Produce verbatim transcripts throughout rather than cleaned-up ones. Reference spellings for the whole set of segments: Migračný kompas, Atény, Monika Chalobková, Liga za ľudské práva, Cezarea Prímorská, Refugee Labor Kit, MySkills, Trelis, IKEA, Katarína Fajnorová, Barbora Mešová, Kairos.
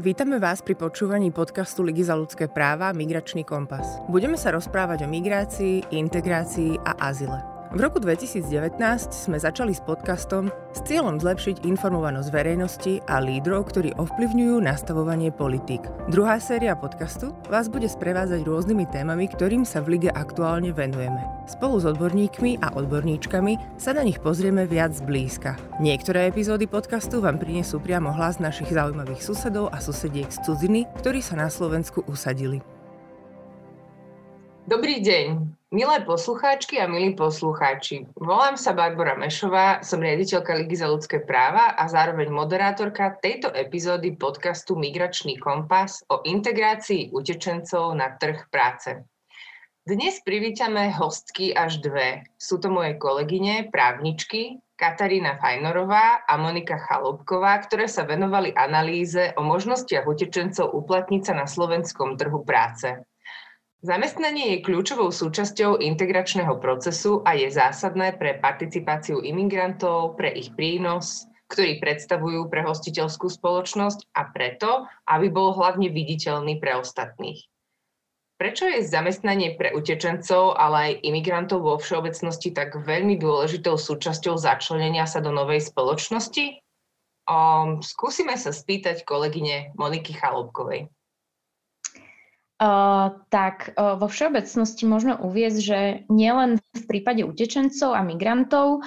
Vítame vás pri počúvaní podcastu Ligy za ľudské práva Migračný kompas. Budeme sa rozprávať o migrácii, integrácii a azyle. V roku dvetisíc devätnásť sme začali s podcastom s cieľom zlepšiť informovanosť verejnosti a lídrov, ktorí ovplyvňujú nastavovanie politík. Druhá séria podcastu vás bude sprevázať rôznymi témami, ktorým sa v Lige aktuálne venujeme. Spolu s odborníkmi a odborníčkami sa na nich pozrieme viac zblízka. Niektoré epizódy podcastu vám prinesú priamo hlas našich zaujímavých susedov a susediek z cudziny, ktorí sa na Slovensku usadili. Dobrý deň, milé poslucháčky a milí poslucháči. Volám sa Barbora Mešová, som riaditeľka Ligy za ľudské práva a zároveň moderátorka tejto epizódy podcastu Migračný kompas o integrácii utečencov na trh práce. Dnes privítame hostky až dve. Sú to moje kolegyne, právničky, Katarína Fajnorová a Monika Chalobková, ktoré sa venovali analýze o možnostiach utečencov uplatniť sa na slovenskom trhu práce. Zamestnanie je kľúčovou súčasťou integračného procesu a je zásadné pre participáciu imigrantov, pre ich prínos, ktorý predstavujú pre hostiteľskú spoločnosť a preto, aby bol hlavne viditeľný pre ostatných. Prečo je zamestnanie pre utečencov, ale aj imigrantov vo všeobecnosti tak veľmi dôležitou súčasťou začlenenia sa do novej spoločnosti? Um, skúsime sa spýtať kolegyne Moniky Chalobkovej. Uh, tak uh, vo všeobecnosti možno uviesť, že nielen v prípade utečencov a migrantov, uh,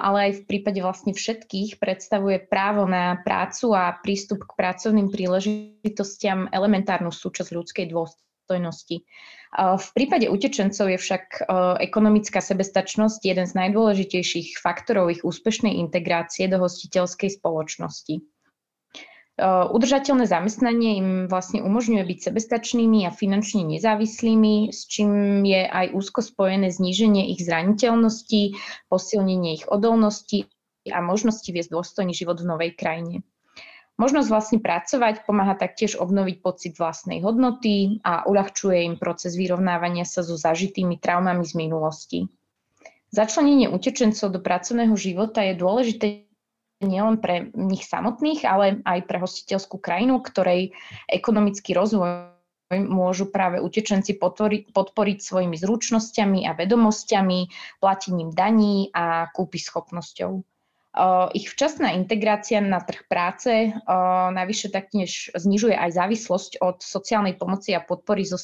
ale aj v prípade vlastne všetkých predstavuje právo na prácu a prístup k pracovným príležitostiam elementárnu súčasť ľudskej dôstojnosti. Uh, v prípade utečencov je však uh, ekonomická sebestačnosť jeden z najdôležitejších faktorov ich úspešnej integrácie do hostiteľskej spoločnosti. Udržateľné zamestnanie im vlastne umožňuje byť sebestačnými a finančne nezávislými, s čím je aj úzko spojené zníženie ich zraniteľnosti, posilnenie ich odolnosti a možnosti viesť dôstojný život v novej krajine. Možnosť vlastne pracovať pomáha taktiež obnoviť pocit vlastnej hodnoty a uľahčuje im proces vyrovnávania sa so zažitými traumami z minulosti. Začlenenie utečencov do pracovného života je dôležité nielen pre nich samotných, ale aj pre hostiteľskú krajinu, ktorej ekonomický rozvoj môžu práve utečenci podporiť svojimi zručnosťami a vedomosťami, platením daní a kúpyschopnosťou. Ich včasná integrácia na trh práce navyše taktiež znižuje aj závislosť od sociálnej pomoci a podpory zo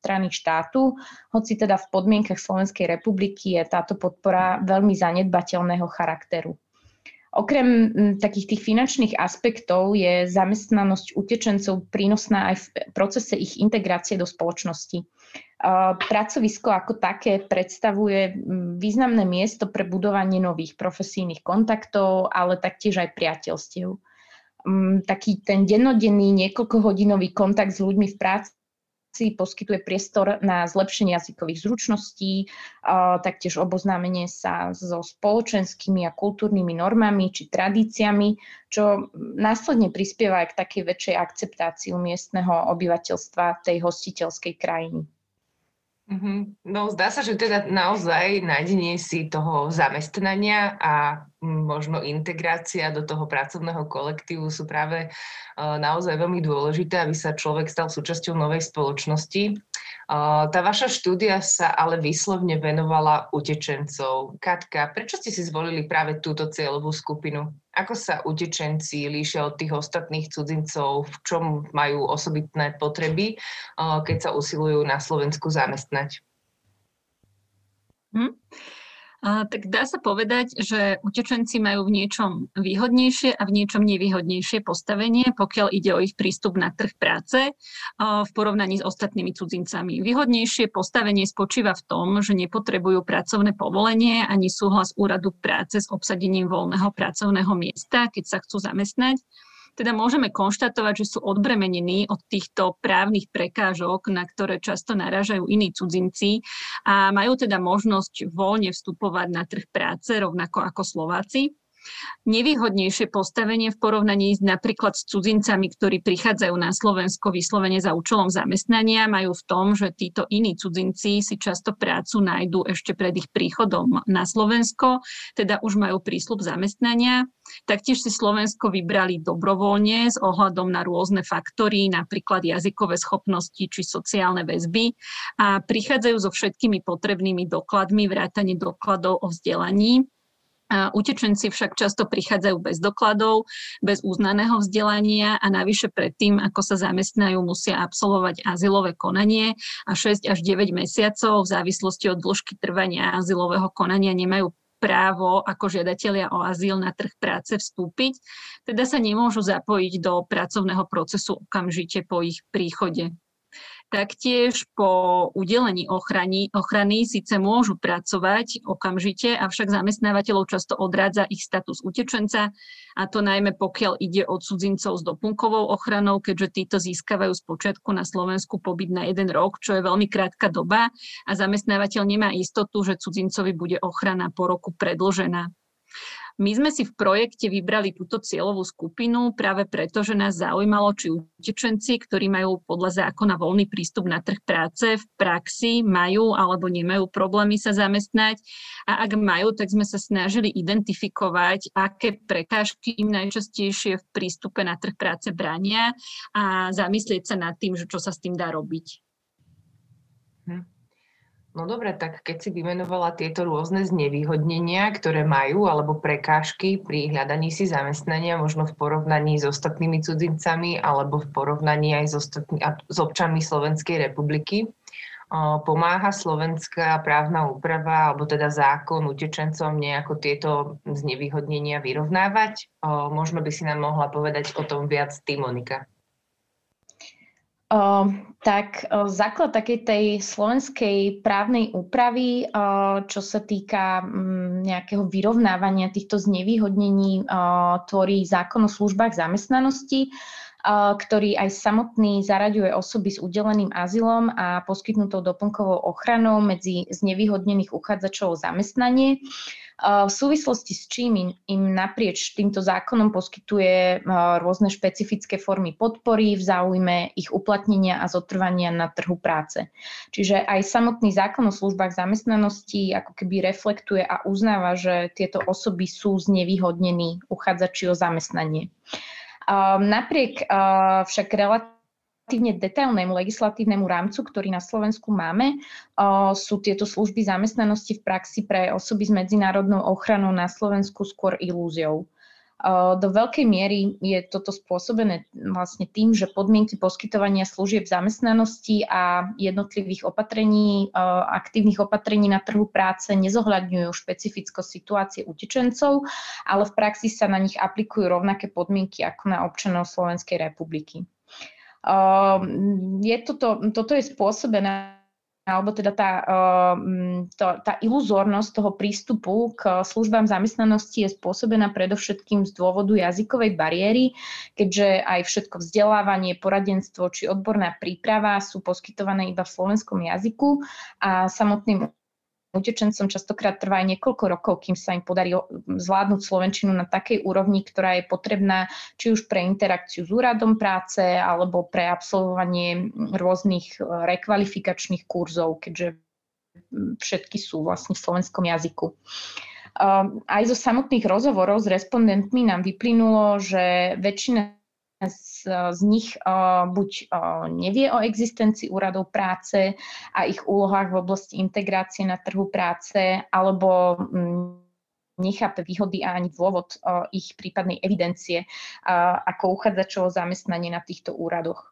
strany štátu, hoci teda v podmienkach Slovenskej republiky je táto podpora veľmi zanedbateľného charakteru. Okrem takých tých finančných aspektov je zamestnanosť utečencov prínosná aj v procese ich integrácie do spoločnosti. Pracovisko ako také predstavuje významné miesto pre budovanie nových profesijných kontaktov, ale taktiež aj priateľstiev. Taký ten dennodenný niekoľkohodinový kontakt s ľuďmi v práci poskytuje priestor na zlepšenie jazykových zručností, taktiež oboznámenie sa so spoločenskými a kultúrnymi normami či tradíciami, čo následne prispieva aj k takej väčšej akceptácii miestneho obyvateľstva tej hostiteľskej krajiny. No, zdá sa, že teda naozaj nájdenie si toho zamestnania a možno integrácia do toho pracovného kolektívu sú práve naozaj veľmi dôležité, aby sa človek stal súčasťou novej spoločnosti. Tá vaša štúdia sa ale výslovne venovala utečencov. Katka, prečo ste si zvolili práve túto cieľovú skupinu? Ako sa utečenci líšia od tých ostatných cudzincov? V čom majú osobitné potreby, keď sa usilujú na Slovensku zamestnať? Hm? A, tak dá sa povedať, že utečenci majú v niečom výhodnejšie a v niečom nevýhodnejšie postavenie, pokiaľ ide o ich prístup na trh práce a, v porovnaní s ostatnými cudzincami. Výhodnejšie postavenie spočíva v tom, že nepotrebujú pracovné povolenie ani súhlas úradu práce s obsadením voľného pracovného miesta, keď sa chcú zamestnať. Teda môžeme konštatovať, že sú odbremenení od týchto právnych prekážok, na ktoré často narážajú iní cudzinci a majú teda možnosť voľne vstupovať na trh práce, rovnako ako Slováci. nevýhodnejšie postavenie v porovnaní napríklad s cudzincami, ktorí prichádzajú na Slovensko vyslovene za účelom zamestnania, majú v tom, že títo iní cudzinci si často prácu nájdú ešte pred ich príchodom na Slovensko, teda už majú prísľub zamestnania. Taktiež si Slovensko vybrali dobrovoľne s ohľadom na rôzne faktory, napríklad jazykové schopnosti či sociálne väzby a prichádzajú so všetkými potrebnými dokladmi, vrátane dokladov o vzdelaní. Utečenci však často prichádzajú bez dokladov, bez uznaného vzdelania a navyše predtým, ako sa zamestnajú, musia absolvovať azylové konanie a šesť až deväť mesiacov v závislosti od dĺžky trvania azylového konania nemajú právo ako žiadatelia o azyl na trh práce vstúpiť, teda sa nemôžu zapojiť do pracovného procesu okamžite po ich príchode. Taktiež po udelení ochrany, ochrany síce môžu pracovať okamžite, avšak zamestnávateľov často odrádza ich status utečenca, a to najmä pokiaľ ide o cudzincov s doplnkovou ochranou, keďže títo získavajú spočiatku na Slovensku pobyt na jeden rok, čo je veľmi krátka doba a zamestnávateľ nemá istotu, že cudzincovi bude ochrana po roku predĺžená. My sme si v projekte vybrali túto cieľovú skupinu práve preto, že nás zaujímalo, či utečenci, ktorí majú podľa zákona voľný prístup na trh práce, v praxi majú alebo nemajú problémy sa zamestnať a ak majú, tak sme sa snažili identifikovať, aké prekážky im najčastejšie v prístupe na trh práce bránia a zamyslieť sa nad tým, že čo sa s tým dá robiť. Hm. No dobre, tak keď si vymenovala tieto rôzne znevýhodnenia, ktoré majú, alebo prekážky pri hľadaní si zamestnania, možno v porovnaní s ostatnými cudzincami, alebo v porovnaní aj s, ostatný, s občanmi Slovenskej republiky, pomáha slovenská právna úprava, alebo teda zákon utečencom nejako tieto znevýhodnenia vyrovnávať? Možno by si nám mohla povedať o tom viac ty, Monika. Uh, tak uh, základ takej tej slovenskej právnej úpravy, uh, čo sa týka um, nejakého vyrovnávania týchto znevýhodnení, uh, tvorí zákon o službách zamestnanosti, uh, ktorý aj samotný zaraďuje osoby s udeleným azylom a poskytnutou doplnkovou ochranou medzi znevýhodnených uchádzačov o zamestnanie, v súvislosti s čím im, im naprieč týmto zákonom poskytuje rôzne špecifické formy podpory v záujme ich uplatnenia a zotrvania na trhu práce. Čiže aj samotný zákon o službách zamestnanosti ako keby reflektuje a uznáva, že tieto osoby sú znevýhodnení uchádzači o zamestnanie. Napriek však relatívne detailnému legislatívnemu rámcu, ktorý na Slovensku máme, sú tieto služby zamestnanosti v praxi pre osoby s medzinárodnou ochranou na Slovensku skôr ilúziou. Do veľkej miery je toto spôsobené vlastne tým, že podmienky poskytovania služieb zamestnanosti a jednotlivých opatrení, aktívnych opatrení na trhu práce nezohľadňujú špecifickosť situácie utečencov, ale v praxi sa na nich aplikujú rovnaké podmienky ako na občanov Slovenskej republiky. Uh, je toto, toto je spôsobené, alebo teda tá, uh, to, tá iluzórnosť toho prístupu k službám zamestnanosti je spôsobená predovšetkým z dôvodu jazykovej bariéry, keďže aj všetko vzdelávanie, poradenstvo či odborná príprava sú poskytované iba v slovenskom jazyku a samotným utečencom častokrát trvá aj niekoľko rokov, kým sa im podarí zvládnuť slovenčinu na takej úrovni, ktorá je potrebná či už pre interakciu s úradom práce alebo pre absolvovanie rôznych rekvalifikačných kurzov, keďže všetky sú vlastne v slovenskom jazyku. Aj zo samotných rozhovorov s respondentmi nám vyplynulo, že väčšina Z, z nich uh, buď uh, nevie o existencii úradov práce a ich úlohách v oblasti integrácie na trhu práce, alebo um, nechápe výhody a ani dôvod uh, ich prípadnej evidencie uh, ako uchádzačov o zamestnanie na týchto úradoch.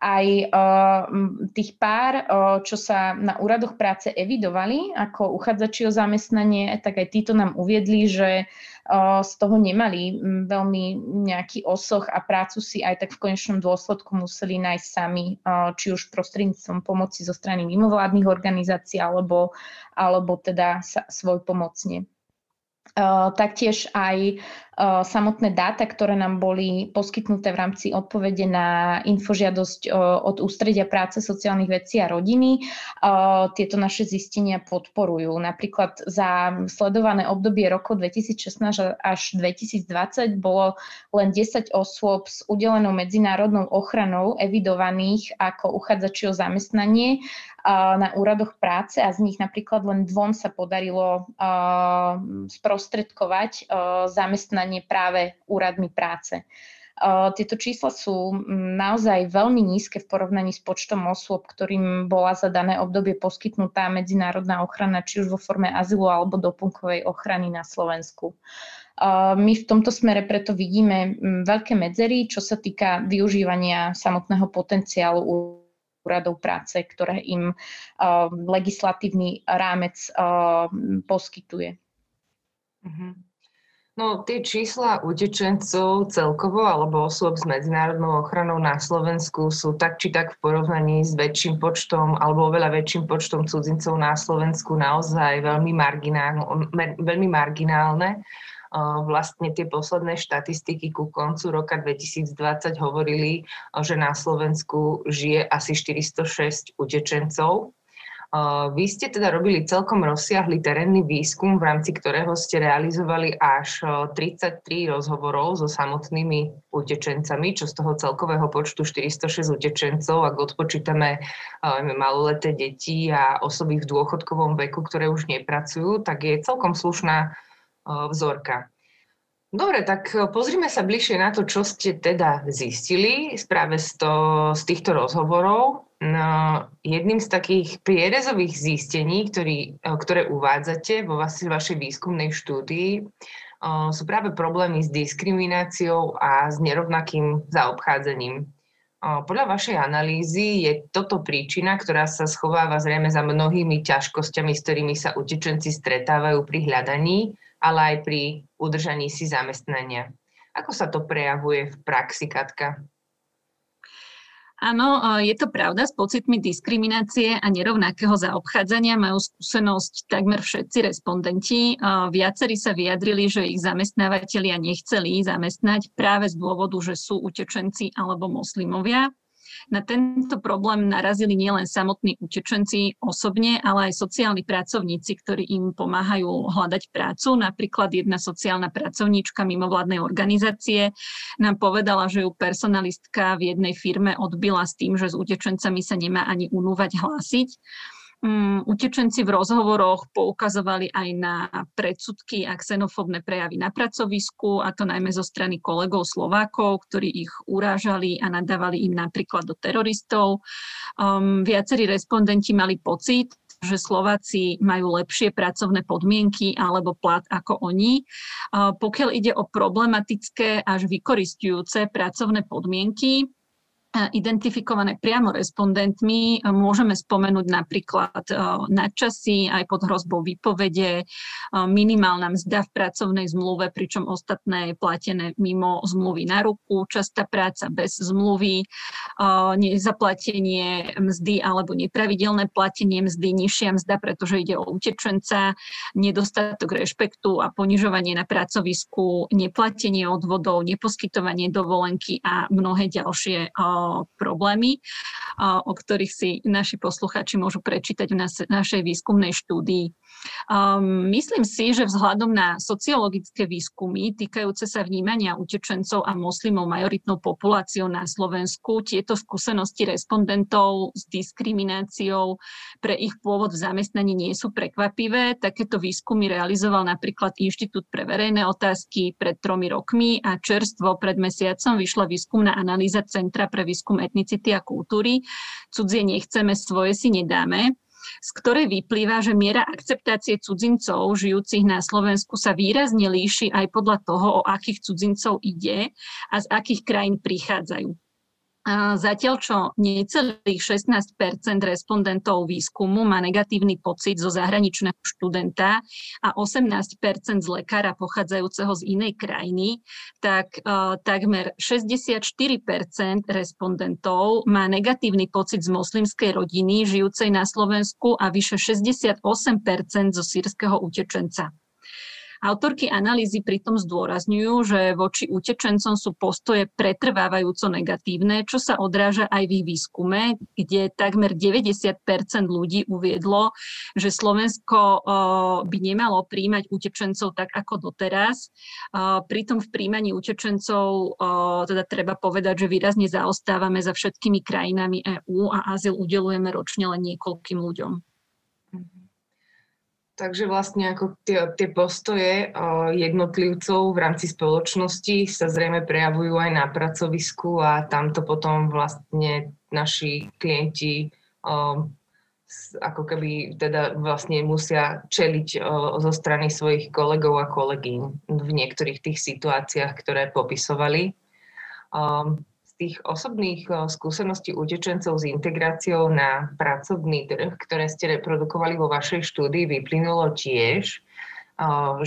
Aj uh, tých pár, uh, čo sa na úradoch práce evidovali ako uchádzači o zamestnanie, tak aj títo nám uviedli, že z toho nemali veľmi nejaký osoch a prácu si aj tak v konečnom dôsledku museli nájsť sami, či už prostredníctvom pomoci zo strany mimovládnych organizácií, alebo, alebo teda svojpomocne. taktiež aj samotné dáta, ktoré nám boli poskytnuté v rámci odpovede na infožiadosť od Ústredia práce, sociálnych vecí a rodiny, tieto naše zistenia podporujú. Napríklad za sledované obdobie rokov dvetisícšestnásť až dvetisícdvadsať bolo len desať osôb s udelenou medzinárodnou ochranou evidovaných ako uchádzači o zamestnanie na úradoch práce a z nich napríklad len dvom sa podarilo sprostredkovať zamestnanie práve úradmi práce. Tieto čísla sú naozaj veľmi nízke v porovnaní s počtom osôb, ktorým bola za dané obdobie poskytnutá medzinárodná ochrana, či už vo forme azylu alebo doplnkovej ochrany na Slovensku. My v tomto smere preto vidíme veľké medzery, čo sa týka využívania samotného potenciálu úradov práce, ktoré im uh, legislatívny rámec uh, poskytuje. No, tie čísla utečencov celkovo alebo osôb s medzinárodnou ochranou na Slovensku sú tak či tak v porovnaní s väčším počtom alebo oveľa väčším počtom cudzincov na Slovensku naozaj veľmi marginálne. Veľmi marginálne. Vlastne tie posledné štatistiky ku koncu roka dvetisícdvadsať hovorili, že na Slovensku žije asi štyristošesť utečencov. Vy ste teda robili celkom rozsiahly terénny výskum, v rámci ktorého ste realizovali až tridsaťtri rozhovorov so samotnými utečencami, čo z toho celkového počtu štyristošesť utečencov, ak odpočítame maloleté deti a osoby v dôchodkovom veku, ktoré už nepracujú, tak je celkom slušná vzorka. Dobre, tak pozrime sa bližšie na to, čo ste teda zistili práve z, to, z týchto rozhovorov. No, jedným z takých prierezových zistení, ktorý, ktoré uvádzate vo vašej výskumnej štúdii, sú práve problémy s diskrimináciou a s nerovnakým zaobchádzaním. Podľa vašej analýzy je toto príčina, ktorá sa schováva zrejme za mnohými ťažkosťami, s ktorými sa utečenci stretávajú pri hľadaní, ale aj pri udržaní si zamestnania. Ako sa to prejavuje v praxi, Katka? Áno, je to pravda, s pocitmi diskriminácie a nerovnakého zaobchádzania majú skúsenosť takmer všetci respondenti. Viacerí sa vyjadrili, že ich zamestnávateľia nechceli zamestnať práve z dôvodu, že sú utečenci alebo moslimovia. Na tento problém narazili nielen samotní utečenci osobne, ale aj sociálni pracovníci, ktorí im pomáhajú hľadať prácu. Napríklad jedna sociálna pracovníčka mimovládnej organizácie nám povedala, že ju personalistka v jednej firme odbila s tým, že s utečencami sa nemá ani unúvať hlásiť. Um, utečenci v rozhovoroch poukazovali aj na predsudky a xenofóbne prejavy na pracovisku, a to najmä zo strany kolegov Slovákov, ktorí ich urážali a nadávali im napríklad do teroristov. Um, viacerí respondenti mali pocit, že Slováci majú lepšie pracovné podmienky alebo plat ako oni. Pokiaľ ide o problematické až vykoristujúce pracovné podmienky, identifikované priamo respondentmi, môžeme spomenúť napríklad nadčasy aj pod hrozbou výpovede, minimálna mzda v pracovnej zmluve, pričom ostatné je platené mimo zmluvy na ruku, častá práca bez zmluvy, nezaplatenie mzdy alebo nepravidelné platenie mzdy, nižšia mzda, pretože ide o utečenca, nedostatok rešpektu a ponižovanie na pracovisku, neplatenie odvodov, neposkytovanie dovolenky a mnohé ďalšie problémy, o ktorých si naši poslucháči môžu prečítať v našej výskumnej štúdii. Myslím si, že vzhľadom na sociologické výskumy týkajúce sa vnímania utečencov a moslimov majoritnou populáciou na Slovensku, tieto skúsenosti respondentov s diskrimináciou pre ich pôvod v zamestnaní nie sú prekvapivé. Takéto výskumy realizoval napríklad Inštitút pre verejné otázky pred tromi rokmi a čerstvo pred mesiacom vyšla výskumná analýza Centra pre výskum etnicity a kultúry Cudzie nechceme, svoje si nedáme, z ktorej vyplýva, že miera akceptácie cudzincov žijúcich na Slovensku sa výrazne líši aj podľa toho, o akých cudzincov ide a z akých krajín prichádzajú. Zatiaľ, čo necelých šestnásť percent respondentov výskumu má negatívny pocit zo zahraničného študenta a osemnásť percent z lekára pochádzajúceho z inej krajiny, tak uh, takmer šesťdesiatštyri percent respondentov má negatívny pocit z moslimskej rodiny žijúcej na Slovensku a vyše šesťdesiatosem percent zo sýrskeho utečenca. Autorky analýzy pritom zdôrazňujú, že voči utečencom sú postoje pretrvávajúco negatívne, čo sa odráža aj v ich výskume, kde takmer deväťdesiat percent ľudí uviedlo, že Slovensko by nemalo prijímať utečencov tak ako doteraz. Pritom v prijímaní utečencov teda treba povedať, že výrazne zaostávame za všetkými krajinami EÚ a azyl udeľujeme ročne len niekoľkým ľuďom. Takže vlastne ako tie, tie postoje jednotlivcov v rámci spoločnosti sa zrejme prejavujú aj na pracovisku a tamto potom vlastne naši klienti um, ako keby teda vlastne musia čeliť uh, zo strany svojich kolegov a kolegyň v niektorých tých situáciách, ktoré popisovali. Um, tých osobných skúseností utečencov s integráciou na pracovný trh, ktoré ste reprodukovali vo vašej štúdii, vyplynulo tiež,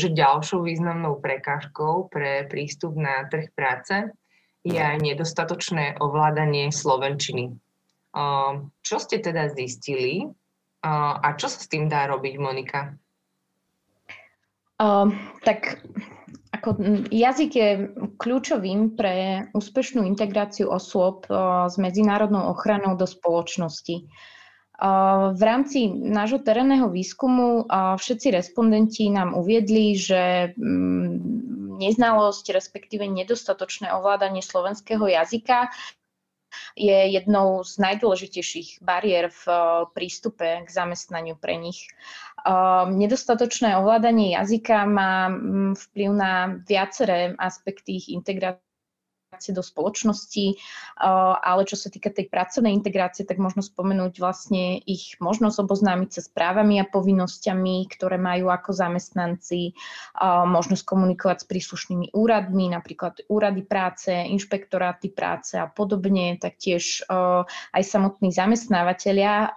že ďalšou významnou prekážkou pre prístup na trh práce je aj nedostatočné ovládanie slovenčiny. Čo ste teda zistili a čo sa s tým dá robiť, Monika? Um, tak... Jazyk je kľúčovým pre úspešnú integráciu osôb s medzinárodnou ochranou do spoločnosti. V rámci nášho terénneho výskumu všetci respondenti nám uviedli, že neznalosť, respektíve nedostatočné ovládanie slovenského jazyka je jednou z najdôležitejších bariér v prístupe k zamestnaniu pre nich. Nedostatočné ovládanie jazyka má vplyv na viaceré aspekty ich integrácie do spoločnosti, ale čo sa týka tej pracovnej integrácie, tak možno spomenúť vlastne ich možnosť oboznámiť sa s právami a povinnosťami, ktoré majú ako zamestnanci, možnosť komunikovať s príslušnými úradmi, napríklad úrady práce, inšpektoráty práce a podobne, taktiež aj samotní zamestnávateľia,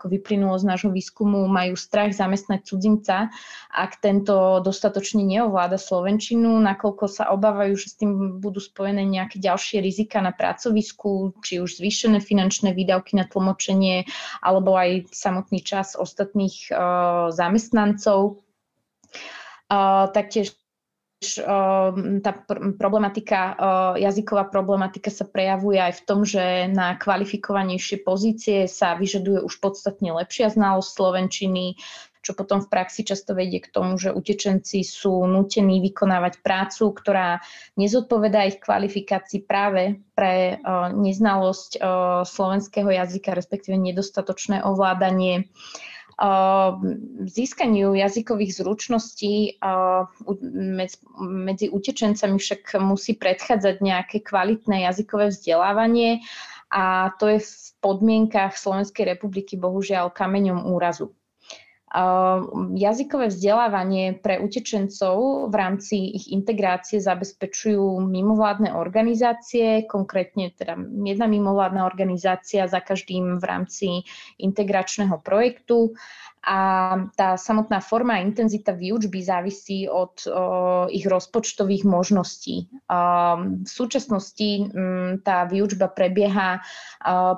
ako vyplynulo z nášho výskumu, majú strach zamestnať cudzinca, ak tento dostatočne neovláda slovenčinu, nakoľko sa obávajú, že s tým budú spojené nejaké ďalšie rizika na pracovisku, či už zvýšené finančné výdavky na tlmočenie, alebo aj samotný čas ostatných uh, zamestnancov. Uh, taktiež tá problematika, jazyková problematika sa prejavuje aj v tom, že na kvalifikovanejšie pozície sa vyžaduje už podstatne lepšia znalosť slovenčiny, čo potom v praxi často vedie k tomu, že utečenci sú nútení vykonávať prácu, ktorá nezodpovedá ich kvalifikácii práve pre neznalosť slovenského jazyka, respektíve nedostatočné ovládanie. Získaniu jazykových zručností medzi utečencami však musí predchádzať nejaké kvalitné jazykové vzdelávanie a to je v podmienkach Slovenskej republiky bohužiaľ kameňom úrazu. Jazykové vzdelávanie pre utečencov v rámci ich integrácie zabezpečujú mimovládne organizácie, konkrétne teda jedna mimovládna organizácia za každým v rámci integračného projektu a tá samotná forma a intenzita výučby závisí od o, ich rozpočtových možností. O, v súčasnosti m, tá výučba prebieha o,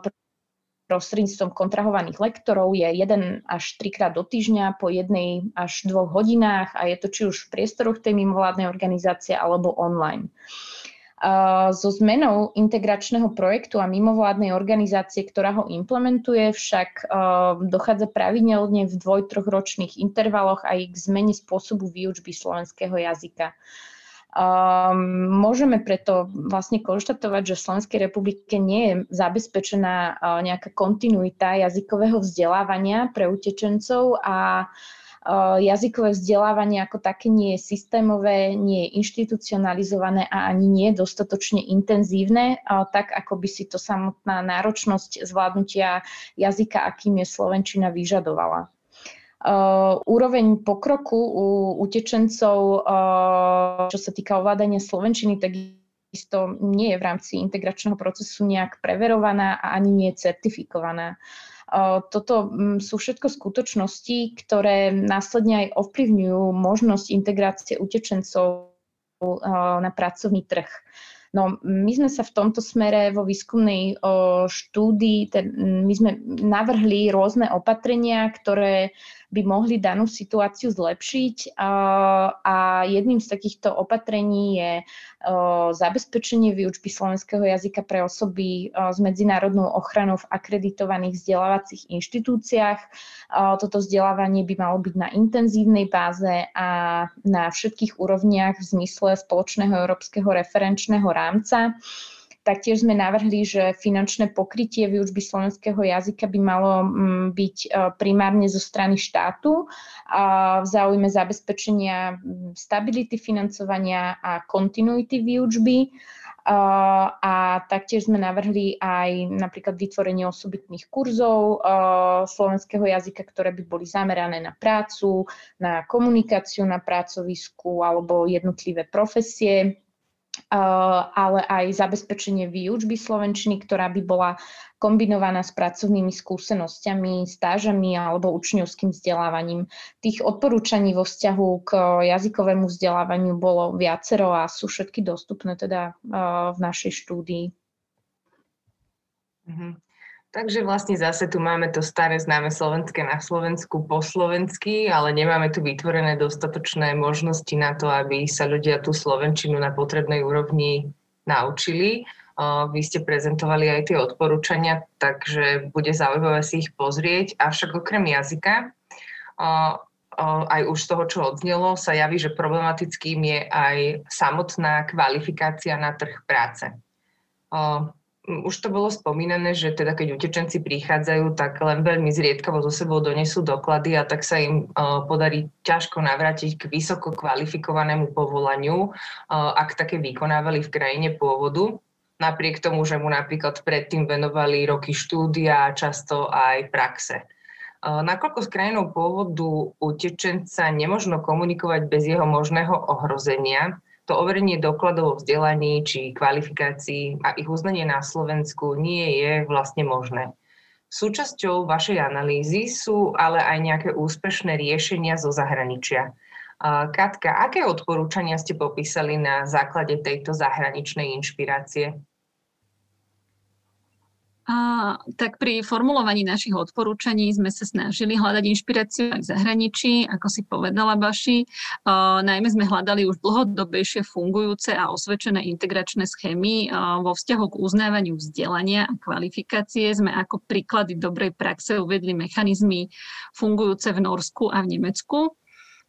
prostredníctvom kontrahovaných lektorov, je jeden až trikrát do týždňa po jednej až dvoch hodinách a je to či už v priestoroch tej mimovládnej organizácie alebo online. So zmenou integračného projektu a mimovládnej organizácie, ktorá ho implementuje, však dochádza pravidelne v dvoj-trochročných intervaloch aj k zmene spôsobu výučby slovenského jazyka. Um, môžeme preto vlastne konštatovať, že v Slovenskej republike nie je zabezpečená uh, nejaká kontinuita jazykového vzdelávania pre utečencov a uh, jazykové vzdelávanie ako také nie je systémové, nie je inštitucionalizované a ani nie je dostatočne intenzívne, uh, tak ako by si to samotná náročnosť zvládnutia jazyka, akým je slovenčina, vyžadovala. Uh, úroveň pokroku u utečencov, uh, čo sa týka ovládania slovenčiny, takisto nie je v rámci integračného procesu nejak preverovaná a ani nie je certifikovaná. Uh, toto um, sú všetko skutočnosti, ktoré následne aj ovplyvňujú možnosť integrácie utečencov uh, na pracovný trh. No, my sme sa v tomto smere vo výskumnej o, štúdii, ten, my sme navrhli rôzne opatrenia, ktoré by mohli danú situáciu zlepšiť. A jedným z takýchto opatrení je zabezpečenie výučby slovenského jazyka pre osoby s medzinárodnou ochranou v akreditovaných vzdelávacích inštitúciách. Toto vzdelávanie by malo byť na intenzívnej báze a na všetkých úrovniach v zmysle spoločného európskeho referenčného rámca. Taktiež sme navrhli, že finančné pokrytie výučby slovenského jazyka by malo byť primárne zo strany štátu v záujme zabezpečenia stability financovania a kontinuity výučby. A taktiež sme navrhli aj napríklad vytvorenie osobitných kurzov slovenského jazyka, ktoré by boli zamerané na prácu, na komunikáciu, na pracovisku alebo jednotlivé profesie, ale aj zabezpečenie výučby slovenčiny, ktorá by bola kombinovaná s pracovnými skúsenosťami, stážami alebo učňovským vzdelávaním. Tých odporúčaní vo vzťahu k jazykovému vzdelávaniu bolo viacero a sú všetky dostupné teda v našej štúdii. Mhm. Takže vlastne zase tu máme to staré známe slovenské na Slovensku po slovensky, ale nemáme tu vytvorené dostatočné možnosti na to, aby sa ľudia tú slovenčinu na potrebnej úrovni naučili. Vy ste prezentovali aj tie odporúčania, takže bude zaujímavé si ich pozrieť. Avšak okrem jazyka, aj už z toho, čo odznelo, sa javí, že problematickým je aj samotná kvalifikácia na trh práce. Už to bolo spomínané, že teda keď utečenci prichádzajú, tak len veľmi zriedkavo so sebou donesú doklady a tak sa im uh, podarí ťažko navrátiť k vysoko kvalifikovanému povolaniu, uh, ak také vykonávali v krajine pôvodu. Napriek tomu, že mu napríklad predtým venovali roky štúdia a často aj praxe. Uh, nakoľko s krajinou pôvodu utečenca nemožno komunikovať bez jeho možného ohrozenia, to overenie dokladov o vzdelaní či kvalifikácii a ich uznanie na Slovensku nie je vlastne možné. Súčasťou vašej analýzy sú ale aj nejaké úspešné riešenia zo zahraničia. Katka, aké odporúčania ste popísali na základe tejto zahraničnej inšpirácie? A, tak pri formulovaní našich odporúčaní sme sa snažili hľadať inšpiráciu aj v zahraničí, ako si povedala Baši. A, najmä sme hľadali už dlhodobejšie fungujúce a osvedčené integračné schémy. A, vo vzťahu k uznávaniu vzdelania a kvalifikácie sme ako príklady dobrej praxe uvedli mechanizmy fungujúce v Norsku a v Nemecku.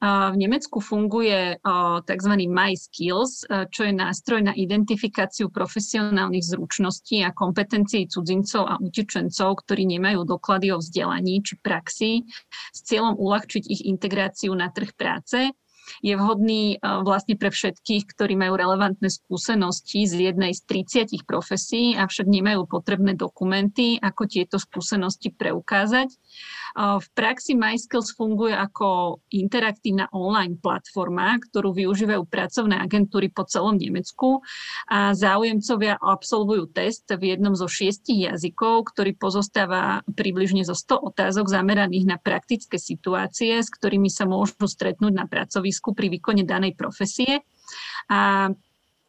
V Nemecku funguje tzv. MySkills, čo je nástroj na identifikáciu profesionálnych zručností a kompetencií cudzincov a utečencov, ktorí nemajú doklady o vzdelaní či praxi, s cieľom uľahčiť ich integráciu na trh práce. Je vhodný vlastne pre všetkých, ktorí majú relevantné skúsenosti z jednej z tridsiatich profesí, avšak nemajú potrebné dokumenty, ako tieto skúsenosti preukázať. V praxi MySkills funguje ako interaktívna online platforma, ktorú využívajú pracovné agentúry po celom Nemecku a záujemcovia absolvujú test v jednom zo šiestich jazykov, ktorý pozostáva približne zo sto otázok zameraných na praktické situácie, s ktorými sa môžu stretnúť na pracovisku pri výkone danej profesie a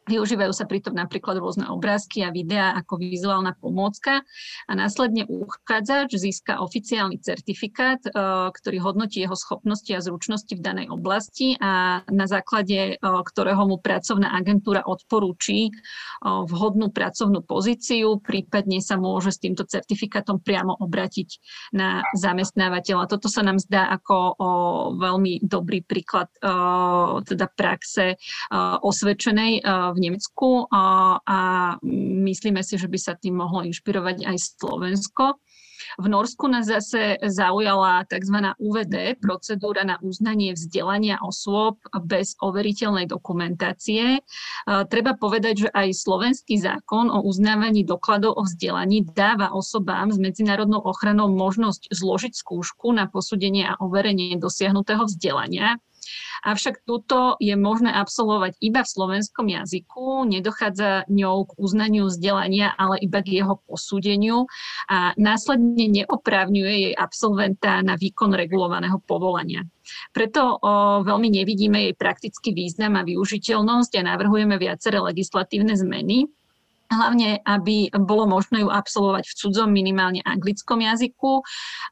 využívajú sa pritom napríklad rôzne obrázky a videá ako vizuálna pomôcka a následne uchádzač získa oficiálny certifikát, ktorý hodnotí jeho schopnosti a zručnosti v danej oblasti a na základe ktorého mu pracovná agentúra odporúči vhodnú pracovnú pozíciu, prípadne sa môže s týmto certifikátom priamo obrátiť na zamestnávateľa. Toto sa nám zdá ako veľmi dobrý príklad teda praxe osvedčenej v Nemecku a myslíme si, že by sa tým mohlo inšpirovať aj Slovensko. V Norsku nás zase zaujala tzv. ú vé dé, procedúra na uznanie vzdelania osôb bez overiteľnej dokumentácie. Treba povedať, že aj slovenský zákon o uznávaní dokladov o vzdelaní dáva osobám s medzinárodnou ochranou možnosť zložiť skúšku na posúdenie a overenie dosiahnutého vzdelania. Avšak túto je možné absolvovať iba v slovenskom jazyku, nedochádza ňou k uznaniu vzdelania, ale iba k jeho posúdeniu a následne neoprávňuje jej absolventa na výkon regulovaného povolania. Preto o, veľmi nevidíme jej praktický význam a využiteľnosť a navrhujeme viaceré legislatívne zmeny. hlavne, aby bolo možné ju absolvovať v cudzom, minimálne anglickom jazyku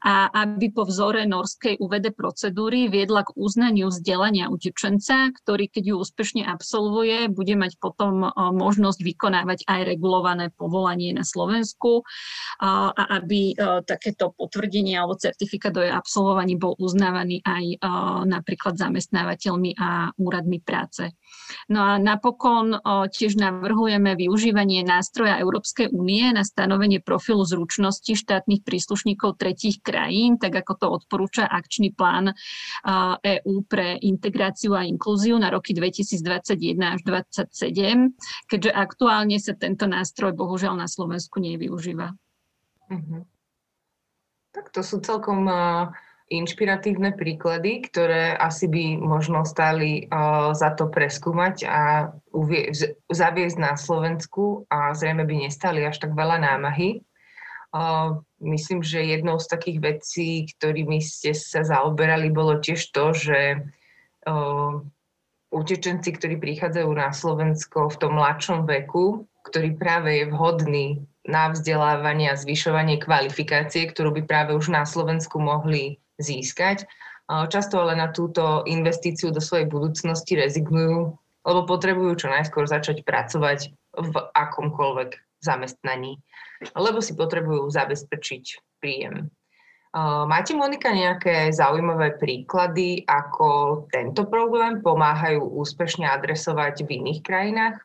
a aby po vzore norskej ú vé dé procedúry viedla k uznaniu vzdelania utečenca, ktorý, keď ju úspešne absolvuje, bude mať potom možnosť vykonávať aj regulované povolanie na Slovensku a aby takéto potvrdenie alebo certifikát o jej absolvovaní bol uznávaný aj napríklad zamestnávateľmi a úradmi práce. No a napokon tiež navrhujeme využívanie nástroja Európskej únie na stanovenie profilu zručnosti štátnych príslušníkov tretích krajín, tak ako to odporúča akčný plán EÚ pre integráciu a inklúziu na roky dvetisícdvadsaťjeden až dvadsaťsedem, keďže aktuálne sa tento nástroj bohužiaľ na Slovensku nevyužíva. Uh-huh. Tak to sú celkom uh, inšpiratívne príklady, ktoré asi by možno stáli uh, za to preskúmať a uvie- z- zaviesť na Slovensku a zrejme by nestali až tak veľa námahy. Uh, myslím, že jednou z takých vecí, ktorými ste sa zaoberali, bolo tiež to, že uh, utečenci, ktorí prichádzajú na Slovensko v tom mladšom veku, ktorý práve je vhodný na vzdelávanie a zvyšovanie kvalifikácie, ktorú by práve už na Slovensku mohli získať. Často ale na túto investíciu do svojej budúcnosti rezignujú, lebo potrebujú čo najskôr začať pracovať v akomkoľvek zamestnaní, lebo si potrebujú zabezpečiť príjem. Máte, Monika, nejaké zaujímavé príklady, ako tento problém pomáhajú úspešne adresovať v iných krajinách?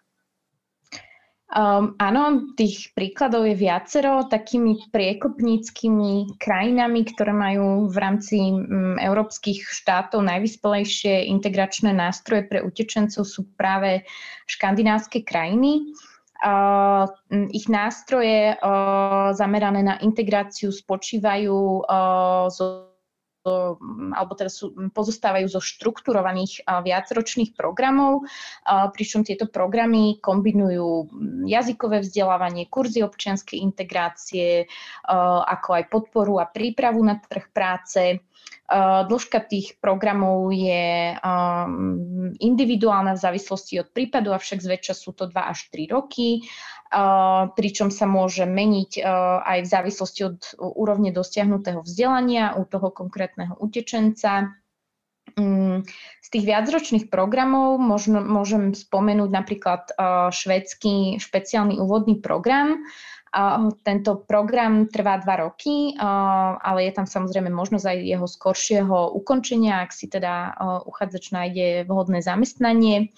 Um, áno, tých príkladov je viacero. Takými priekopníckymi krajinami, ktoré majú v rámci um, európskych štátov najvyspelejšie integračné nástroje pre utečencov, sú práve škandinávske krajiny. Uh, ich nástroje uh, zamerané na integráciu spočívajú uh, zo alebo teda sú, pozostávajú zo štrukturovaných a, viacročných programov, a, pričom tieto programy kombinujú jazykové vzdelávanie, kurzy občianskej integrácie, a, ako aj podporu a prípravu na trh práce. A, dĺžka tých programov je a, individuálna v závislosti od prípadu, avšak zväčša sú to dva až tri roky, a, pričom sa môže meniť a, aj v závislosti od úrovne dosiahnutého vzdelania u toho konkrétneho utečenca. Z tých viacročných programov možno, môžem spomenúť napríklad švédsky špeciálny úvodný program. Tento program trvá dva roky, ale je tam samozrejme možnosť aj jeho skoršieho ukončenia, ak si teda uchádzač nájde vhodné zamestnanie.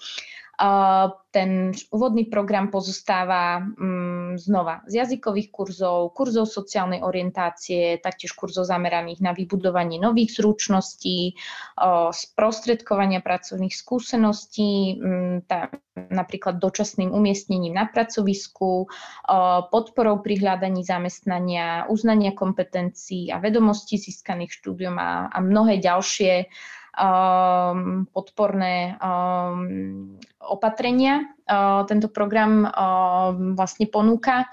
Ten úvodný program pozostáva um, znova z jazykových kurzov, kurzov sociálnej orientácie, taktiež kurzov zameraných na vybudovanie nových zručností, uh, sprostredkovania pracovných skúseností, um, tá, napríklad dočasným umiestnením na pracovisku, uh, podporou pri hľadaní zamestnania, uznania kompetencií a vedomostí získaných štúdiom a, a mnohé ďalšie Um, podporné um, opatrenia. Uh, tento program um, vlastne ponúka.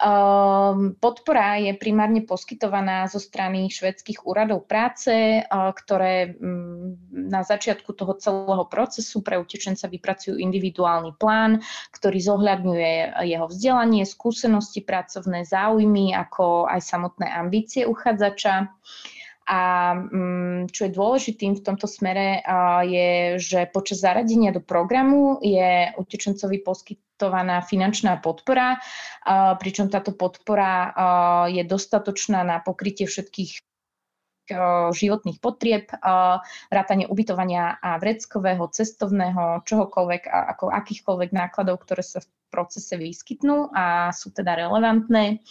Um, podpora je primárne poskytovaná zo strany švédskych úradov práce, uh, ktoré um, na začiatku toho celého procesu pre utečenca vypracujú individuálny plán, ktorý zohľadňuje jeho vzdelanie, skúsenosti, pracovné záujmy, ako aj samotné ambície uchádzača. A čo je dôležitým v tomto smere je, že počas zaradenia do programu je utečencovi poskytovaná finančná podpora, pričom táto podpora je dostatočná na pokrytie všetkých životných potrieb, vrátane ubytovania a vreckového, cestovného, čohokoľvek, ako akýchkoľvek nákladov, ktoré sa v procese vyskytnú a sú teda relevantné.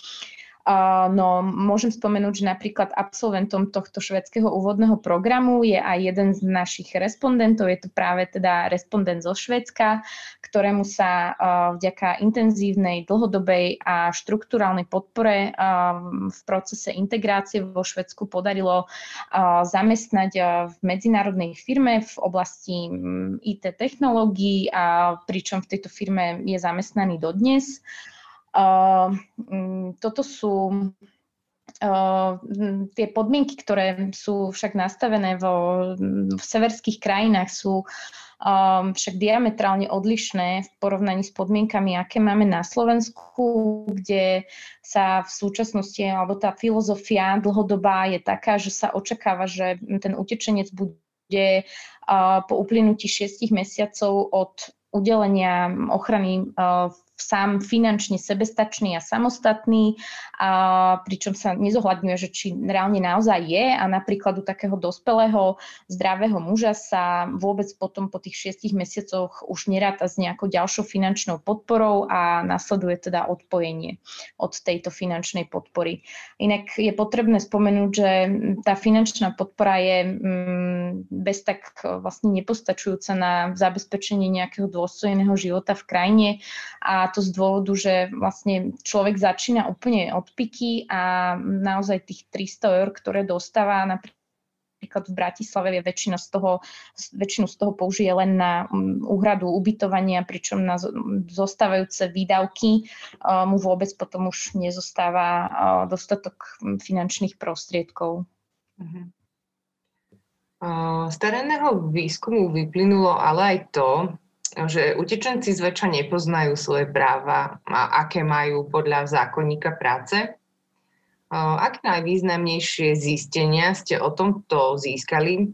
Uh, no, môžem spomenúť, že napríklad absolventom tohto švédskeho úvodného programu je aj jeden z našich respondentov, je to práve teda respondent zo Švédska, ktorému sa uh, vďaka intenzívnej, dlhodobej a štruktúrálnej podpore uh, v procese integrácie vo Švédsku podarilo uh, zamestnať uh, v medzinárodnej firme v oblasti um, í té technológií, a pričom v tejto firme je zamestnaný dodnes. Uh, toto sú Uh, tie podmienky, ktoré sú však nastavené vo, v severských krajinách, sú um, však diametrálne odlišné v porovnaní s podmienkami, aké máme na Slovensku, kde sa v súčasnosti, alebo tá filozofia dlhodobá je taká, že sa očakáva, že ten utečenec bude uh, po uplynutí šiestich mesiacov od udelenia ochrany uh, sám finančne sebestačný a samostatný, a pričom sa nezohľadňuje, že či reálne naozaj je, a napríklad u takého dospelého, zdravého muža sa vôbec potom po tých šiestich mesiacoch už neráta s nejakou ďalšou finančnou podporou a nasleduje teda odpojenie od tejto finančnej podpory. Inak je potrebné spomenúť, že tá finančná podpora je bez tak vlastne nepostačujúca na zabezpečenie nejakého dôstojného života v krajine, a A to z dôvodu, že vlastne človek začína úplne od piky a naozaj tých tristo eur, ktoré dostáva napríklad v Bratislave, väčšina z toho, väčšinu z toho použije len na úhradu ubytovania, pričom na zostávajúce výdavky mu vôbec potom už nezostáva dostatok finančných prostriedkov. Mhm. Z terénneho výskumu vyplynulo ale aj to, že utečenci zväčša nepoznajú svoje práva a aké majú podľa zákonníka práce. Aké najvýznamnejšie zistenia ste o tomto získali?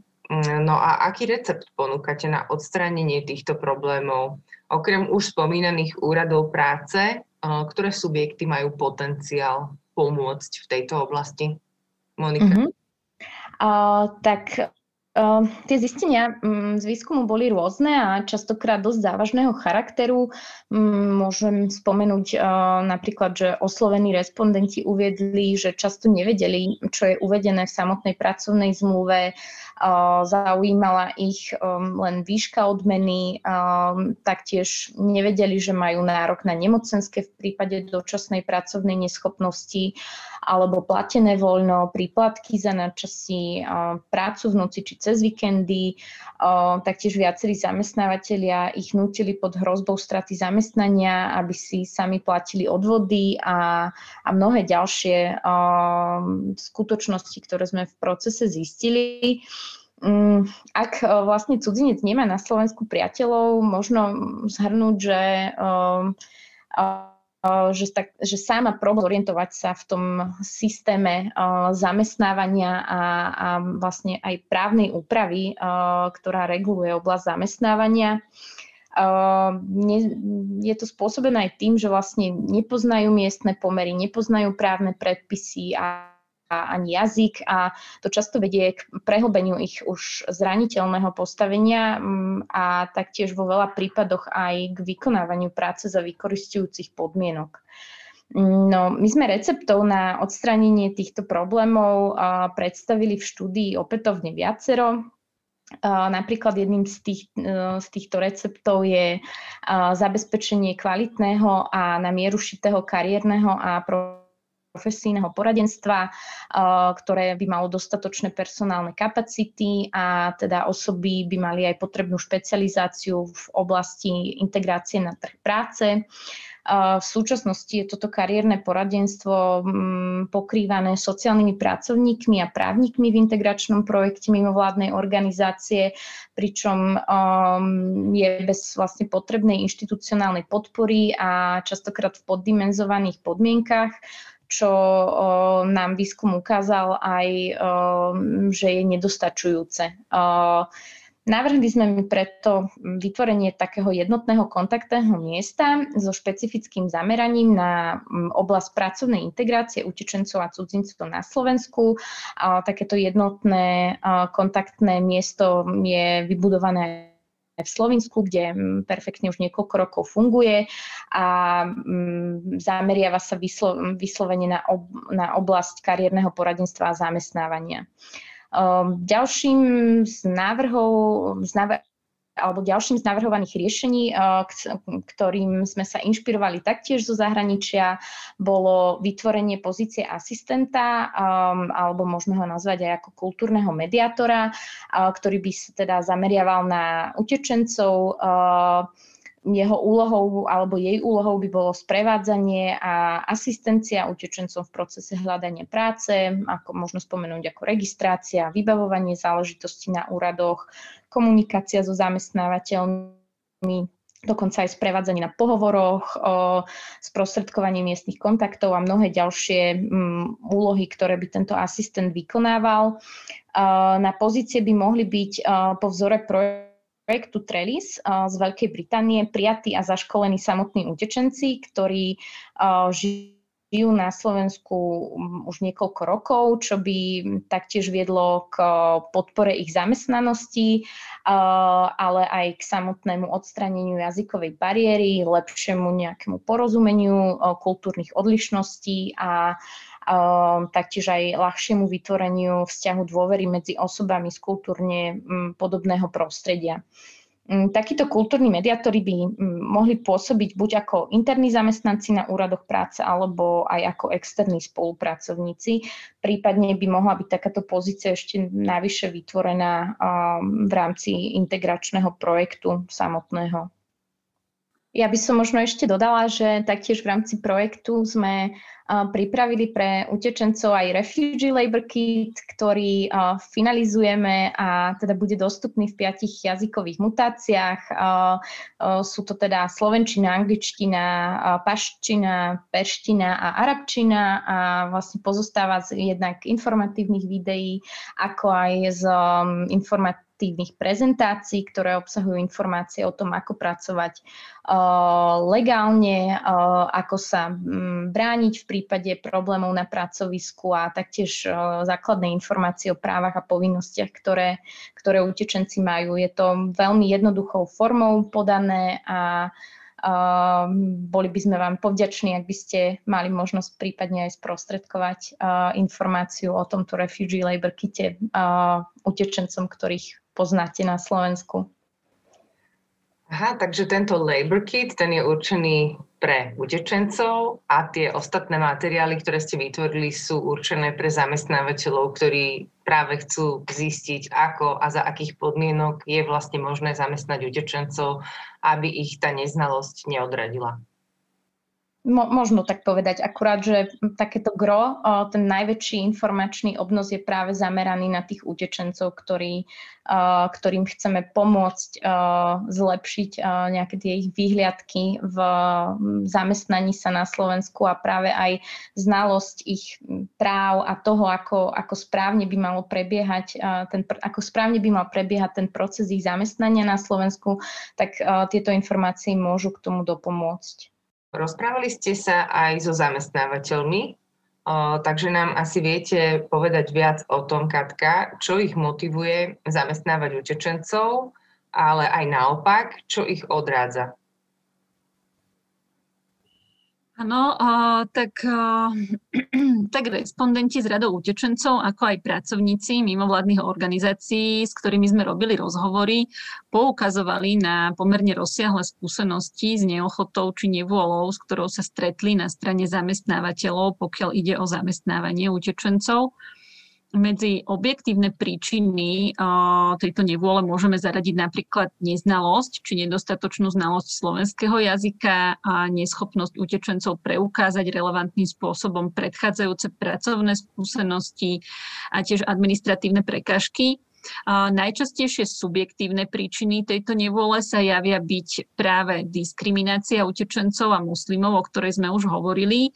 No a aký recept ponúkate na odstránenie týchto problémov? Okrem už spomínaných úradov práce, ktoré subjekty majú potenciál pomôcť v tejto oblasti? Monika? Mm-hmm. Uh, tak... Uh, tie zistenia um, z výskumu boli rôzne a častokrát dosť závažného charakteru. Um, môžem spomenúť uh, napríklad, že oslovení respondenti uviedli, že často nevedeli, čo je uvedené v samotnej pracovnej zmluve. Uh, zaujímala ich um, len výška odmeny, um, taktiež nevedeli, že majú nárok na nemocenské v prípade dočasnej pracovnej neschopnosti alebo platené voľno, príplatky za nadčasy, uh, prácu v noci či cez víkendy. O, taktiež viacerí zamestnávateľia ich nútili pod hrozbou straty zamestnania, aby si sami platili odvody a, a mnohé ďalšie o, skutočnosti, ktoré sme v procese zistili. Ak vlastne cudzinec nemá na Slovensku priateľov, možno zhrnúť, že o, o, Že, tak, že sám má problém orientovať sa v tom systéme uh, zamestnávania a, a vlastne aj právnej úpravy, uh, ktorá reguluje oblasť zamestnávania. Uh, ne, je to spôsobené aj tým, že vlastne nepoznajú miestne pomery, nepoznajú právne predpisy a a ani jazyk, a to často vedie k prehlbeniu ich už zraniteľného postavenia a taktiež vo veľa prípadoch aj k vykonávaniu práce za vykoristujúcich podmienok. No, my sme receptov na odstránenie týchto problémov predstavili v štúdii opätovne viacero. Napríklad jedným z, tých, z týchto receptov je zabezpečenie kvalitného a na mieru šitého kariérneho a profesijného poradenstva, ktoré by malo dostatočné personálne kapacity, a teda osoby by mali aj potrebnú špecializáciu v oblasti integrácie na trh práce. V súčasnosti je toto kariérne poradenstvo pokrývané sociálnymi pracovníkmi a právnikmi v integračnom projekte mimovládnej organizácie, pričom je bez vlastne potrebnej inštitucionálnej podpory a častokrát v poddimenzovaných podmienkach, čo nám výskum ukázal aj, že je nedostačujúce. Navrhli sme mi preto vytvorenie takého jednotného kontaktného miesta so špecifickým zameraním na oblasť pracovnej integrácie utečencov a cudzincov na Slovensku. Takéto jednotné kontaktné miesto je vybudované v Slovinsku, kde perfektne už niekoľko rokov funguje a zameriava sa vyslo- vyslovene na, ob- na oblasť kariérneho poradenstva a zamestnávania. Um, ďalším z návrhov, z návr- alebo ďalším z navrhovaných riešení, ktorým sme sa inšpirovali taktiež zo zahraničia, bolo vytvorenie pozície asistenta, alebo môžeme ho nazvať aj ako kultúrneho mediátora, ktorý by sa teda zameriaval na utečencov, Jeho úlohou alebo jej úlohou by bolo sprevádzanie a asistencia utečencom v procese hľadania práce, ako možno spomenúť ako registrácia, vybavovanie záležitostí na úradoch, komunikácia so zamestnávateľmi, dokonca aj sprevádzanie na pohovoroch, sprostredkovanie miestnych kontaktov a mnohé ďalšie úlohy, ktoré by tento asistent vykonával. Na pozície by mohli byť po vzore projektu projektu Trelis z Veľkej Británie prijatí a zaškolení samotní utečenci, ktorí žijú na Slovensku už niekoľko rokov, čo by taktiež viedlo k podpore ich zamestnanosti, ale aj k samotnému odstráneniu jazykovej bariéry, lepšiemu nejakému porozumeniu kultúrnych odlišností a taktiež aj ľahšiemu vytvoreniu vzťahu dôvery medzi osobami z kultúrne podobného prostredia. Takíto kultúrni mediátori by mohli pôsobiť buď ako interní zamestnanci na úradoch práce, alebo aj ako externí spolupracovníci. Prípadne by mohla byť takáto pozícia ešte navyše vytvorená v rámci integračného projektu samotného. Ja by som možno ešte dodala, že taktiež v rámci projektu sme uh, pripravili pre utečencov aj Refugee Labor Kit, ktorý uh, finalizujeme a teda bude dostupný v piatich jazykových mutáciách. Uh, uh, sú to teda slovenčina, angličtina, uh, paština, perština a arabčina a vlastne pozostáva z jednak informatívnych videí, ako aj z um, informatívnych prezentácií, ktoré obsahujú informácie o tom, ako pracovať uh, legálne, uh, ako sa um, brániť v prípade problémov na pracovisku a taktiež uh, základné informácie o právach a povinnostiach, ktoré, ktoré utečenci majú. Je to veľmi jednoduchou formou podané a uh, boli by sme vám povďační, ak by ste mali možnosť prípadne aj sprostredkovať uh, informáciu o tomto Refugee Labor Kite uh, utečencom, ktorých poznáte na Slovensku. Aha, takže tento Labor Kit, ten je určený pre utečencov a tie ostatné materiály, ktoré ste vytvorili, sú určené pre zamestnávateľov, ktorí práve chcú zistiť, ako a za akých podmienok je vlastne možné zamestnať utečencov, aby ich tá neznalosť neodradila. Mo, možno tak povedať, akurát, že takéto gro, ten najväčší informačný obnos je práve zameraný na tých utečencov, ktorí, ktorým chceme pomôcť zlepšiť nejaké tie ich výhliadky v zamestnaní sa na Slovensku a práve aj znalosť ich práv a toho, ako, ako správne by malo prebiehať ten, ako správne by mal prebiehať ten proces ich zamestnania na Slovensku, tak tieto informácie môžu k tomu dopomôcť. Rozprávali ste sa aj so zamestnávateľmi, takže nám asi viete povedať viac o tom, Katka, čo ich motivuje zamestnávať utečencov, ale aj naopak, čo ich odrádza. Áno, tak, tak respondenti z radou utečencov, ako aj pracovníci mimovládnych organizácií, s ktorými sme robili rozhovory, poukazovali na pomerne rozsiahle skúsenosti s neochotou či nevôľou, s ktorou sa stretli na strane zamestnávateľov, pokiaľ ide o zamestnávanie utečencov. Medzi objektívne príčiny tejto nevôle môžeme zaradiť napríklad neznalosť či nedostatočnú znalosť slovenského jazyka a neschopnosť utečencov preukázať relevantným spôsobom predchádzajúce pracovné skúsenosti a tiež administratívne prekážky. Najčastejšie subjektívne príčiny tejto nevôle sa javia byť práve diskriminácia utečencov a muslimov, o ktorej sme už hovorili,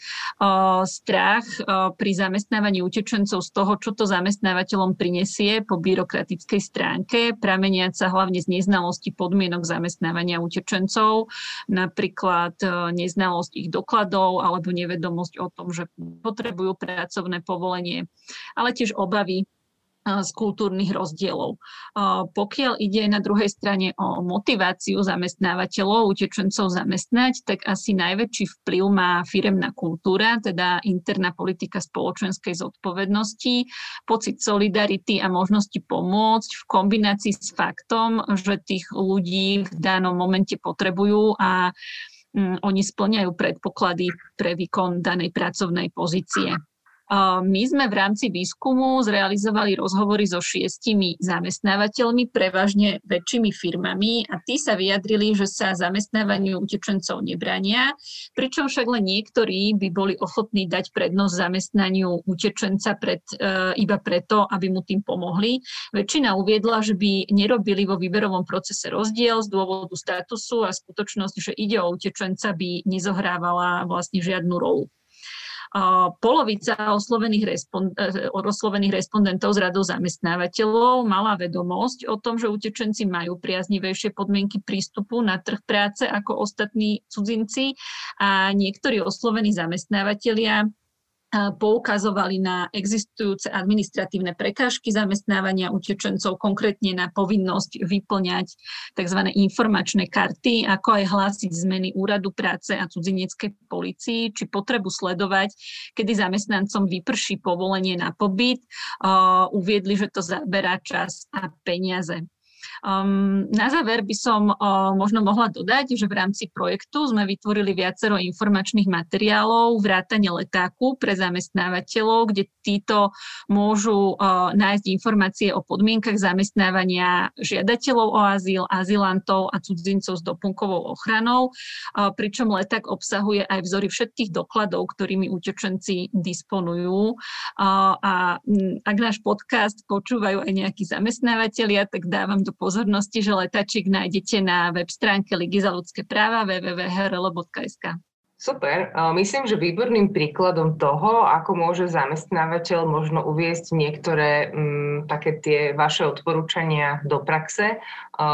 strach pri zamestnávaní utečencov z toho, čo to zamestnávateľom prinesie po byrokratickej stránke, prameniať sa hlavne z neznalosti podmienok zamestnávania utečencov, napríklad neznalosť ich dokladov alebo nevedomosť o tom, že potrebujú pracovné povolenie, ale tiež obavy z kultúrnych rozdielov. Pokiaľ ide na druhej strane o motiváciu zamestnávateľov, utečencov zamestnať, tak asi najväčší vplyv má firemná kultúra, teda interná politika spoločenskej zodpovednosti, pocit solidarity a možnosti pomôcť v kombinácii s faktom, že tých ľudí v danom momente potrebujú a oni spĺňajú predpoklady pre výkon danej pracovnej pozície. My sme v rámci výskumu zrealizovali rozhovory so šiestimi zamestnávateľmi, prevažne väčšími firmami, a tí sa vyjadrili, že sa zamestnávaniu utečencov nebrania, pričom však len niektorí by boli ochotní dať prednosť zamestnaniu utečenca pred, e, iba preto, aby mu tým pomohli. Väčšina uviedla, že by nerobili vo výberovom procese rozdiel z dôvodu statusu, a skutočnosť, že ide o utečenca, by nezohrávala vlastne žiadnu rolu. Polovica oslovených, respond- oslovených respondentov z radou zamestnávateľov mala vedomosť o tom, že utečenci majú priaznivejšie podmienky prístupu na trh práce ako ostatní cudzinci, a niektorí oslovení zamestnávateľia poukazovali na existujúce administratívne prekážky zamestnávania utečencov, konkrétne na povinnosť vyplňať tzv. Informačné karty, ako aj hlásiť zmeny úradu práce a cudzineckej polícii, či potrebu sledovať, kedy zamestnancom vyprší povolenie na pobyt. Uh, uviedli, že to zaberá čas a peniaze. Um, na záver by som um, možno mohla dodať, že v rámci projektu sme vytvorili viacero informačných materiálov, vrátane letáku pre zamestnávateľov, kde títo môžu uh, nájsť informácie o podmienkach zamestnávania žiadateľov o azyl, azylantov a cudzincov s doplnkovou ochranou, uh, pričom leták obsahuje aj vzory všetkých dokladov, ktorými utečenci disponujú. Uh, a m, ak náš podcast počúvajú aj nejakí zamestnávateľia, tak dávam do pozornosti, že letáčik nájdete na web stránke Ligy za ľudské práva w w w bodka h r l bodka s k. Super. Myslím, že výborným príkladom toho, ako môže zamestnávateľ možno uviesť niektoré m, také tie vaše odporúčania do praxe, a, a,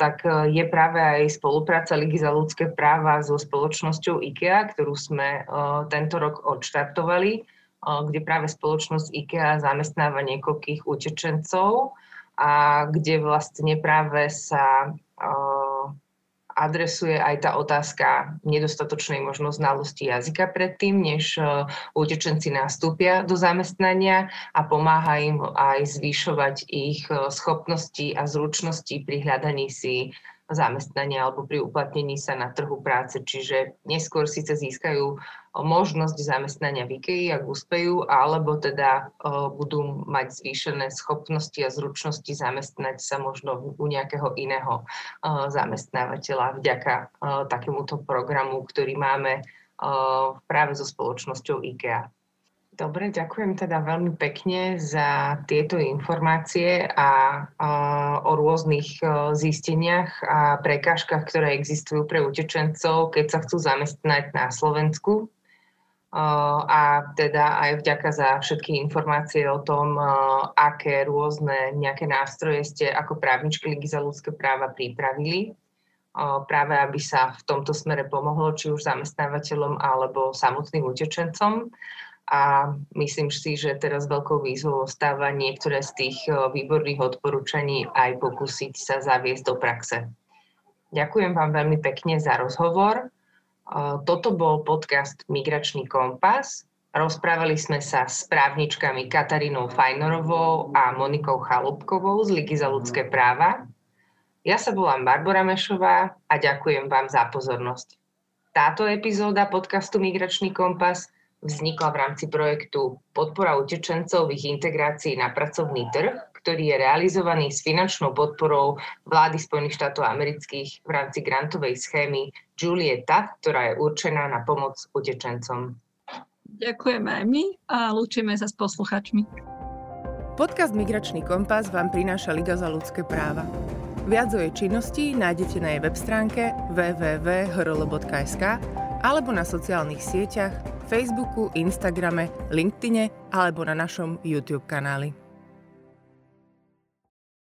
tak je práve aj spolupráca Ligy za ľudské práva so spoločnosťou IKEA, ktorú sme a, tento rok odštartovali, a, kde práve spoločnosť IKEA zamestnáva niekoľkých utečencov, a kde vlastne práve sa uh, adresuje aj tá otázka nedostatočnej možno znalosti jazyka predtým, než uh, utečenci nastúpia do zamestnania, a pomáha im aj zvýšovať ich uh, schopnosti a zručnosti pri hľadaní si zamestnania alebo pri uplatnení sa na trhu práce. Čiže neskôr síce získajú možnosť zamestnania v IKEA, ak úspejú, alebo teda uh, budú mať zvýšené schopnosti a zručnosti zamestnať sa možno u nejakého iného uh, zamestnávateľa vďaka uh, takémuto programu, ktorý máme uh, práve so spoločnosťou IKEA. Dobre, ďakujem teda veľmi pekne za tieto informácie a, a o rôznych zisteniach a prekážkach, ktoré existujú pre utečencov, keď sa chcú zamestnať na Slovensku. A teda aj vďaka za všetky informácie o tom, aké rôzne nejaké nástroje ste ako právničky Ligy za ľudské práva pripravili, práve aby sa v tomto smere pomohlo či už zamestnávateľom alebo samotným utečencom. A myslím si, že teraz veľkou výzvou ostáva niektoré z tých výborných odporúčaní aj pokúsiť sa zaviesť do praxe. Ďakujem vám veľmi pekne za rozhovor. Toto bol podcast Migračný kompas. Rozprávali sme sa s právničkami Katarínou Fajnorovou a Monikou Chalobkovou z Ligy za ľudské práva. Ja sa volám Barbora Mešová a ďakujem vám za pozornosť. Táto epizóda podcastu Migračný kompas vznikla v rámci projektu Podpora utečencov v ich integrácii na pracovný trh, ktorý je realizovaný s finančnou podporou vlády Spojených štátov amerických v rámci grantovej schémy Julieta, ktorá je určená na pomoc utečencom. Ďakujeme aj my a lúčime sa s posluchačmi. Podcast Migračný kompas vám prináša Liga za ľudské práva. Viac o jej činnosti nájdete na jej web stránke w w w bodka h r l bodka s k alebo na sociálnych sieťach Facebooku, Instagrame, LinkedIne alebo na našom YouTube kanáli.